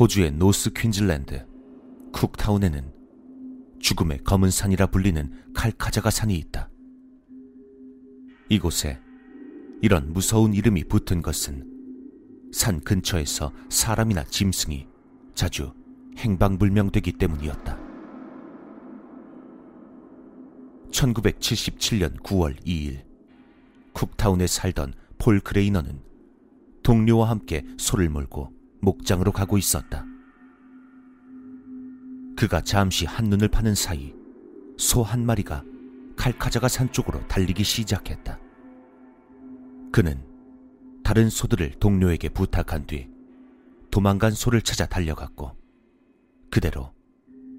호주의 노스 퀸즐랜드 쿡타운에는 죽음의 검은 산이라 불리는 칼카자가 산이 있다. 이곳에 이런 무서운 이름이 붙은 것은 산 근처에서 사람이나 짐승이 자주 행방불명되기 때문이었다. 1977년 9월 2일 쿡타운에 살던 폴 그레이너는 동료와 함께 소를 몰고 목장으로 가고 있었다. 그가 잠시 한눈을 파는 사이 소 한 마리가 칼카자가 산 쪽으로 달리기 시작했다. 그는 다른 소들을 동료에게 부탁한 뒤 도망간 소를 찾아 달려갔고 그대로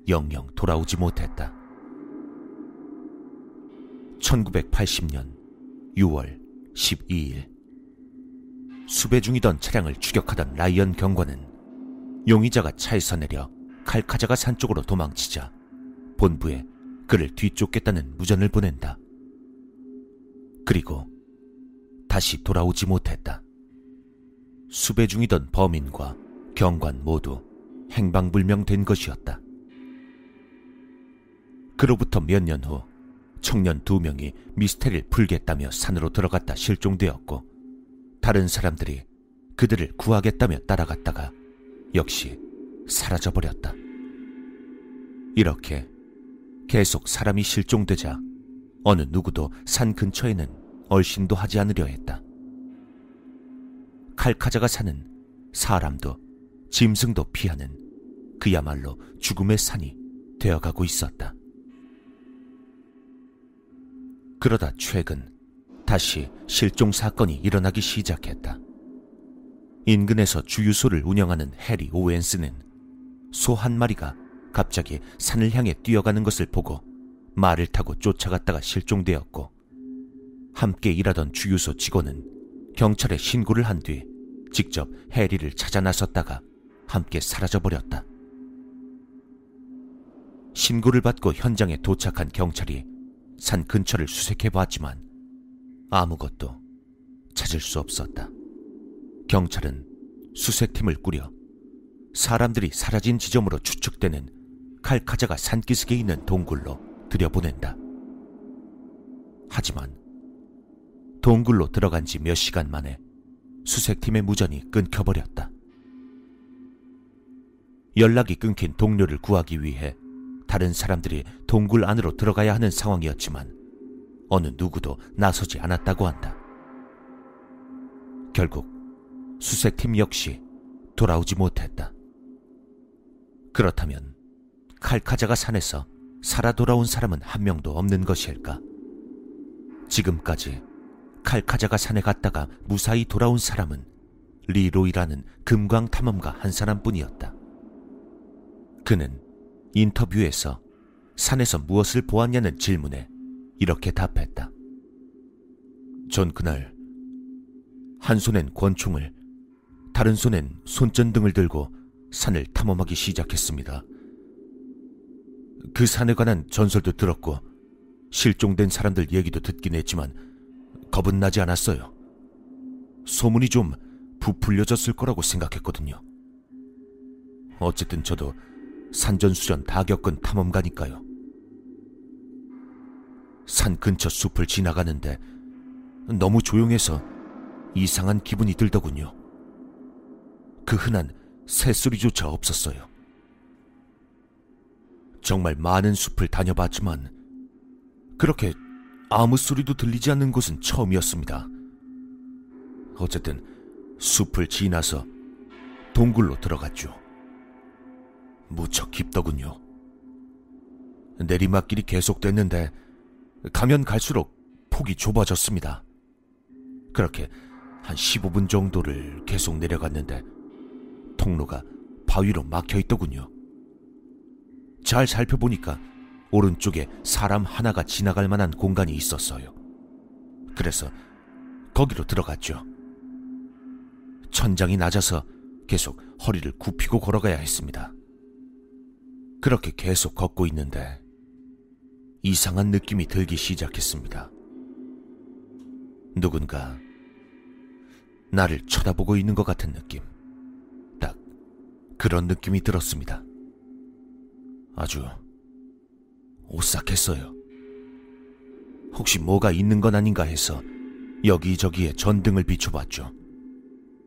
영영 돌아오지 못했다. 1980년 6월 12일 수배 중이던 차량을 추격하던 라이언 경관은 용의자가 차에서 내려 칼카자가 산 쪽으로 도망치자 본부에 그를 뒤쫓겠다는 무전을 보낸다. 그리고 다시 돌아오지 못했다. 수배 중이던 범인과 경관 모두 행방불명된 것이었다. 그로부터 몇 년 후 청년 2명이 미스테리를 풀겠다며 산으로 들어갔다 실종되었고 다른 사람들이 그들을 구하겠다며 따라갔다가 역시 사라져버렸다. 이렇게 계속 사람이 실종되자 어느 누구도 산 근처에는 얼씬도 하지 않으려 했다. 칼카자가 사는 사람도 짐승도 피하는 그야말로 죽음의 산이 되어가고 있었다. 그러다 최근 다시 실종 사건이 일어나기 시작했다. 인근에서 주유소를 운영하는 해리 오웬스는 소 한 마리가 갑자기 산을 향해 뛰어가는 것을 보고 말을 타고 쫓아갔다가 실종되었고 함께 일하던 주유소 직원은 경찰에 신고를 한 뒤 직접 해리를 찾아 나섰다가 함께 사라져버렸다. 신고를 받고 현장에 도착한 경찰이 산 근처를 수색해봤지만 아무것도 찾을 수 없었다. 경찰은 수색팀을 꾸려 사람들이 사라진 지점으로 추측되는 칼카자가 산기슭에 있는 동굴로 들여보낸다. 하지만 동굴로 들어간 지 몇 시간 만에 수색팀의 무전이 끊겨버렸다. 연락이 끊긴 동료를 구하기 위해 다른 사람들이 동굴 안으로 들어가야 하는 상황이었지만 어느 누구도 나서지 않았다고 한다. 결국 수색팀 역시 돌아오지 못했다. 그렇다면 칼카자가 산에서 살아 돌아온 사람은 한 명도 없는 것일까? 지금까지 칼카자가 산에 갔다가 무사히 돌아온 사람은 리로이라는 금광 탐험가 한 사람뿐이었다. 그는 인터뷰에서 산에서 무엇을 보았냐는 질문에 이렇게 답했다. 전 그날 한 손엔 권총을 다른 손엔 손전등을 들고 산을 탐험하기 시작했습니다. 그 산에 관한 전설도 들었고 실종된 사람들 얘기도 듣긴 했지만 겁은 나지 않았어요. 소문이 좀 부풀려졌을 거라고 생각했거든요. 어쨌든 저도 산전수전 다 겪은 탐험가니까요. 산 근처 숲을 지나가는데 너무 조용해서 이상한 기분이 들더군요. 그 흔한 새소리조차 없었어요. 정말 많은 숲을 다녀봤지만 그렇게 아무 소리도 들리지 않는 곳은 처음이었습니다. 어쨌든 숲을 지나서 동굴로 들어갔죠. 무척 깊더군요. 내리막길이 계속됐는데 가면 갈수록 폭이 좁아졌습니다. 그렇게 한 15분 정도를 계속 내려갔는데 통로가 바위로 막혀 있더군요. 잘 살펴보니까 오른쪽에 사람 하나가 지나갈 만한 공간이 있었어요. 그래서 거기로 들어갔죠. 천장이 낮아서 계속 허리를 굽히고 걸어가야 했습니다. 그렇게 계속 걷고 있는데 이상한 느낌이 들기 시작했습니다. 누군가 나를 쳐다보고 있는 것 같은 느낌. 딱 그런 느낌이 들었습니다. 아주 오싹했어요. 혹시 뭐가 있는 건 아닌가 해서 여기저기에 전등을 비춰봤죠.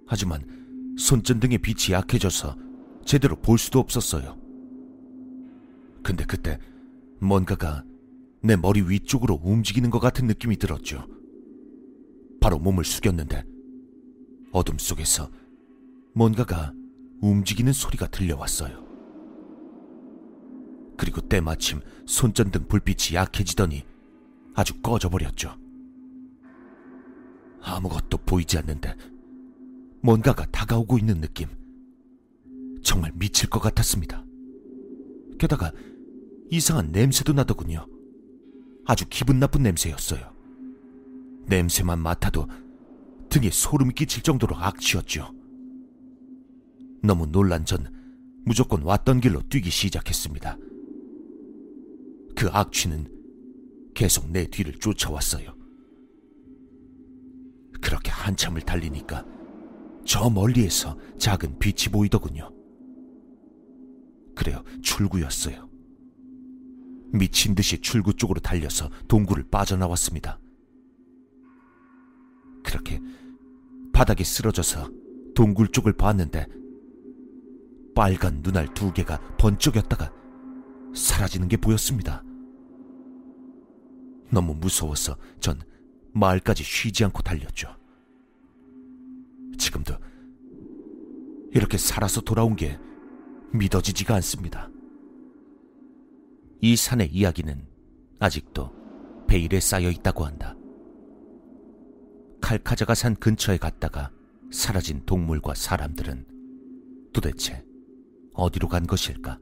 하지만 손전등의 빛이 약해져서 제대로 볼 수도 없었어요. 근데 그때 뭔가가 내 머리 위쪽으로 움직이는 것 같은 느낌이 들었죠. 바로 몸을 숙였는데 어둠 속에서 뭔가가 움직이는 소리가 들려왔어요. 그리고 때마침 손전등 불빛이 약해지더니 아주 꺼져버렸죠. 아무것도 보이지 않는데 뭔가가 다가오고 있는 느낌. 정말 미칠 것 같았습니다. 게다가 이상한 냄새도 나더군요. 아주 기분 나쁜 냄새였어요. 냄새만 맡아도 등에 소름이 끼칠 정도로 악취였죠. 너무 놀란 전 무조건 왔던 길로 뛰기 시작했습니다. 그 악취는 계속 내 뒤를 쫓아왔어요. 그렇게 한참을 달리니까 저 멀리에서 작은 빛이 보이더군요. 그래요, 출구였어요. 미친 듯이 출구 쪽으로 달려서 동굴을 빠져나왔습니다. 그렇게 바닥에 쓰러져서 동굴 쪽을 봤는데 빨간 눈알 2개가 번쩍였다가 사라지는 게 보였습니다. 너무 무서워서 전 말까지 쉬지 않고 달렸죠. 지금도 이렇게 살아서 돌아온 게 믿어지지가 않습니다. 이 산의 이야기는 아직도 베일에 쌓여 있다고 한다. 칼카자가 산 근처에 갔다가 사라진 동물과 사람들은 도대체 어디로 간 것일까?